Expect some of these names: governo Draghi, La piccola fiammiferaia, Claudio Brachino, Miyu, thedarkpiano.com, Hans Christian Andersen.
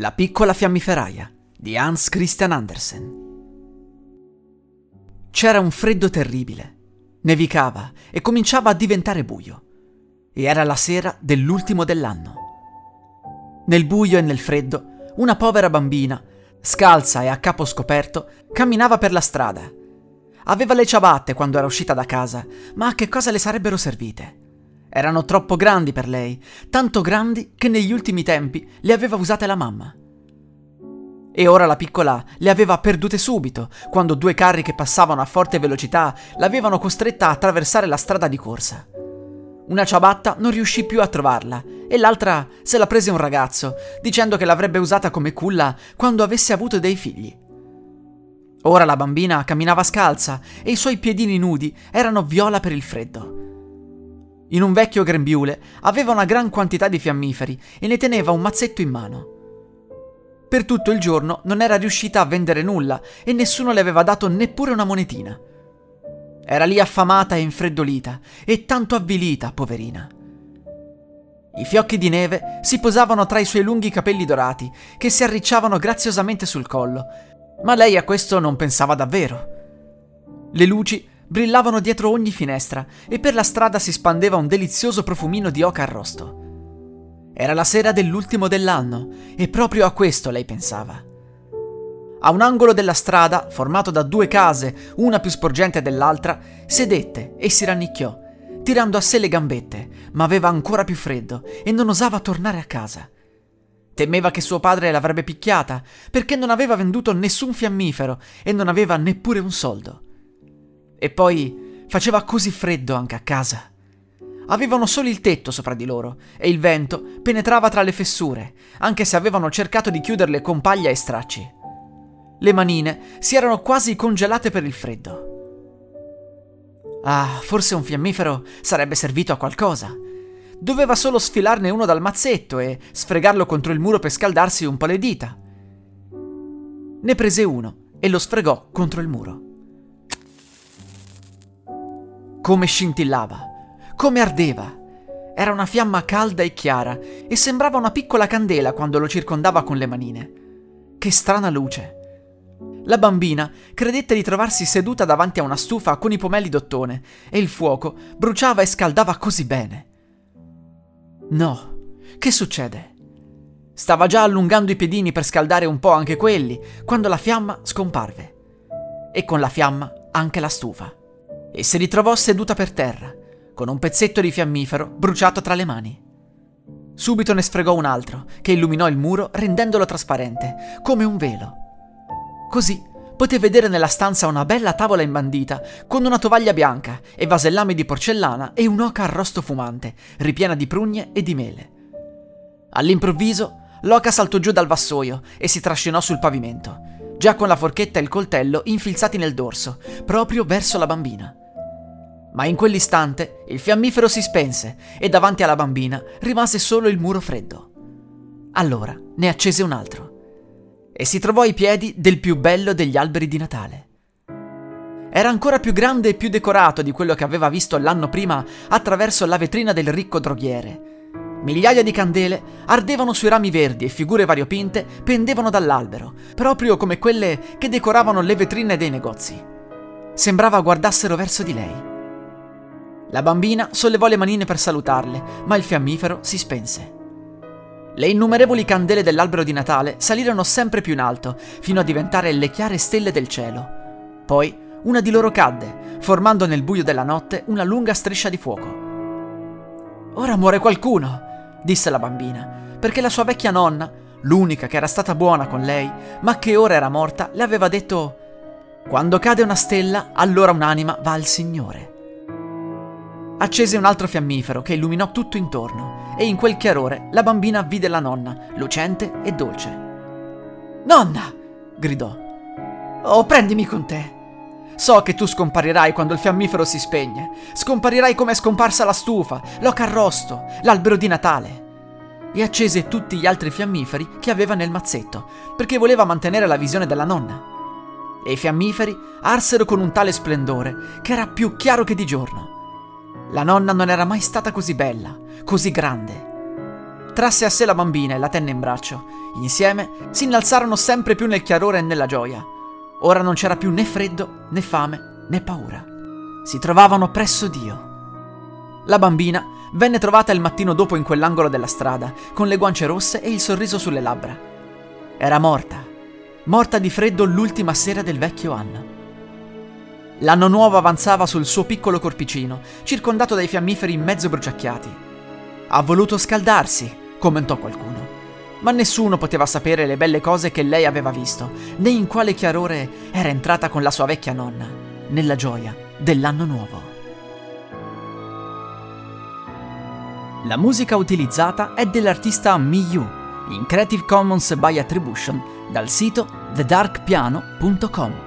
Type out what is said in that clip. La piccola fiammiferaia di Hans Christian Andersen. C'era un freddo terribile. Nevicava e cominciava a diventare buio. E era la sera dell'ultimo dell'anno. Nel buio e nel freddo, una povera bambina, scalza e a capo scoperto, camminava per la strada. Aveva le ciabatte quando era uscita da casa, ma a che cosa le sarebbero servite? Erano troppo grandi per lei, tanto grandi che negli ultimi tempi le aveva usate la mamma. E ora la piccola le aveva perdute subito, quando due carri che passavano a forte velocità l'avevano costretta a attraversare la strada di corsa. Una ciabatta non riuscì più a trovarla e l'altra se la prese un ragazzo, dicendo che l'avrebbe usata come culla quando avesse avuto dei figli. Ora la bambina camminava scalza e i suoi piedini nudi erano viola per il freddo. In un vecchio grembiule aveva una gran quantità di fiammiferi e ne teneva un mazzetto in mano. Per tutto il giorno non era riuscita a vendere nulla e nessuno le aveva dato neppure una monetina. Era lì affamata e infreddolita e tanto avvilita, poverina. I fiocchi di neve si posavano tra i suoi lunghi capelli dorati che si arricciavano graziosamente sul collo, ma lei a questo non pensava davvero. Le luci brillavano dietro ogni finestra e per la strada si spandeva un delizioso profumino di oca arrosto. Era la sera dell'ultimo dell'anno e proprio a questo lei pensava. A un angolo della strada, formato da due case, una più sporgente dell'altra, sedette e si rannicchiò, tirando a sé le gambette, ma aveva ancora più freddo e non osava tornare a casa. Temeva che suo padre l'avrebbe picchiata perché non aveva venduto nessun fiammifero e non aveva neppure un soldo. E poi faceva così freddo anche a casa. Avevano solo il tetto sopra di loro e il vento penetrava tra le fessure, anche se avevano cercato di chiuderle con paglia e stracci. Le manine si erano quasi congelate per il freddo. Ah, forse un fiammifero sarebbe servito a qualcosa. Doveva solo sfilarne uno dal mazzetto e sfregarlo contro il muro per scaldarsi un po' le dita. Ne prese uno e lo sfregò contro il muro. Come scintillava, come ardeva. Era una fiamma calda e chiara e sembrava una piccola candela quando lo circondava con le manine. Che strana luce. La bambina credette di trovarsi seduta davanti a una stufa con i pomelli d'ottone e il fuoco bruciava e scaldava così bene. No, che succede? Stava già allungando i piedini per scaldare un po' anche quelli quando la fiamma scomparve. E con la fiamma anche la stufa. E si ritrovò seduta per terra, con un pezzetto di fiammifero bruciato tra le mani. Subito ne sfregò un altro, che illuminò il muro rendendolo trasparente, come un velo. Così poté vedere nella stanza una bella tavola imbandita, con una tovaglia bianca e vasellame di porcellana e un'oca arrosto fumante, ripiena di prugne e di mele. All'improvviso, l'oca saltò giù dal vassoio e si trascinò sul pavimento, già con la forchetta e il coltello infilzati nel dorso, proprio verso la bambina. Ma in quell'istante il fiammifero si spense e davanti alla bambina rimase solo il muro freddo. Allora ne accese un altro e si trovò ai piedi del più bello degli alberi di Natale. Era ancora più grande e più decorato di quello che aveva visto l'anno prima attraverso la vetrina del ricco droghiere. Migliaia di candele ardevano sui rami verdi e figure variopinte pendevano dall'albero, proprio come quelle che decoravano le vetrine dei negozi. Sembrava guardassero verso di lei. La bambina sollevò le manine per salutarle, ma il fiammifero si spense. Le innumerevoli candele dell'albero di Natale salirono sempre più in alto, fino a diventare le chiare stelle del cielo. Poi una di loro cadde, formando nel buio della notte una lunga striscia di fuoco. «Ora muore qualcuno!» disse la bambina, perché la sua vecchia nonna, l'unica che era stata buona con lei, ma che ora era morta, le aveva detto: «Quando cade una stella, allora un'anima va al Signore». Accese un altro fiammifero che illuminò tutto intorno e in quel chiarore la bambina vide la nonna, lucente e dolce. «Nonna!» gridò. «Oh, prendimi con te! So che tu scomparirai quando il fiammifero si spegne. Scomparirai come è scomparsa la stufa, l'oca arrosto, l'albero di Natale!» E accese tutti gli altri fiammiferi che aveva nel mazzetto, perché voleva mantenere la visione della nonna. E i fiammiferi arsero con un tale splendore che era più chiaro che di giorno. La nonna non era mai stata così bella, così grande. Trasse a sé la bambina e la tenne in braccio. Insieme si innalzarono sempre più nel chiarore e nella gioia. Ora non c'era più né freddo, né fame, né paura. Si trovavano presso Dio. La bambina venne trovata il mattino dopo in quell'angolo della strada, con le guance rosse e il sorriso sulle labbra. Era morta di freddo l'ultima sera del vecchio anno. L'anno nuovo avanzava sul suo piccolo corpicino, circondato dai fiammiferi mezzo bruciacchiati. «Ha voluto scaldarsi», commentò qualcuno, ma nessuno poteva sapere le belle cose che lei aveva visto, né in quale chiarore era entrata con la sua vecchia nonna, nella gioia dell'anno nuovo. La musica utilizzata è dell'artista Miyu, in Creative Commons by Attribution, dal sito thedarkpiano.com.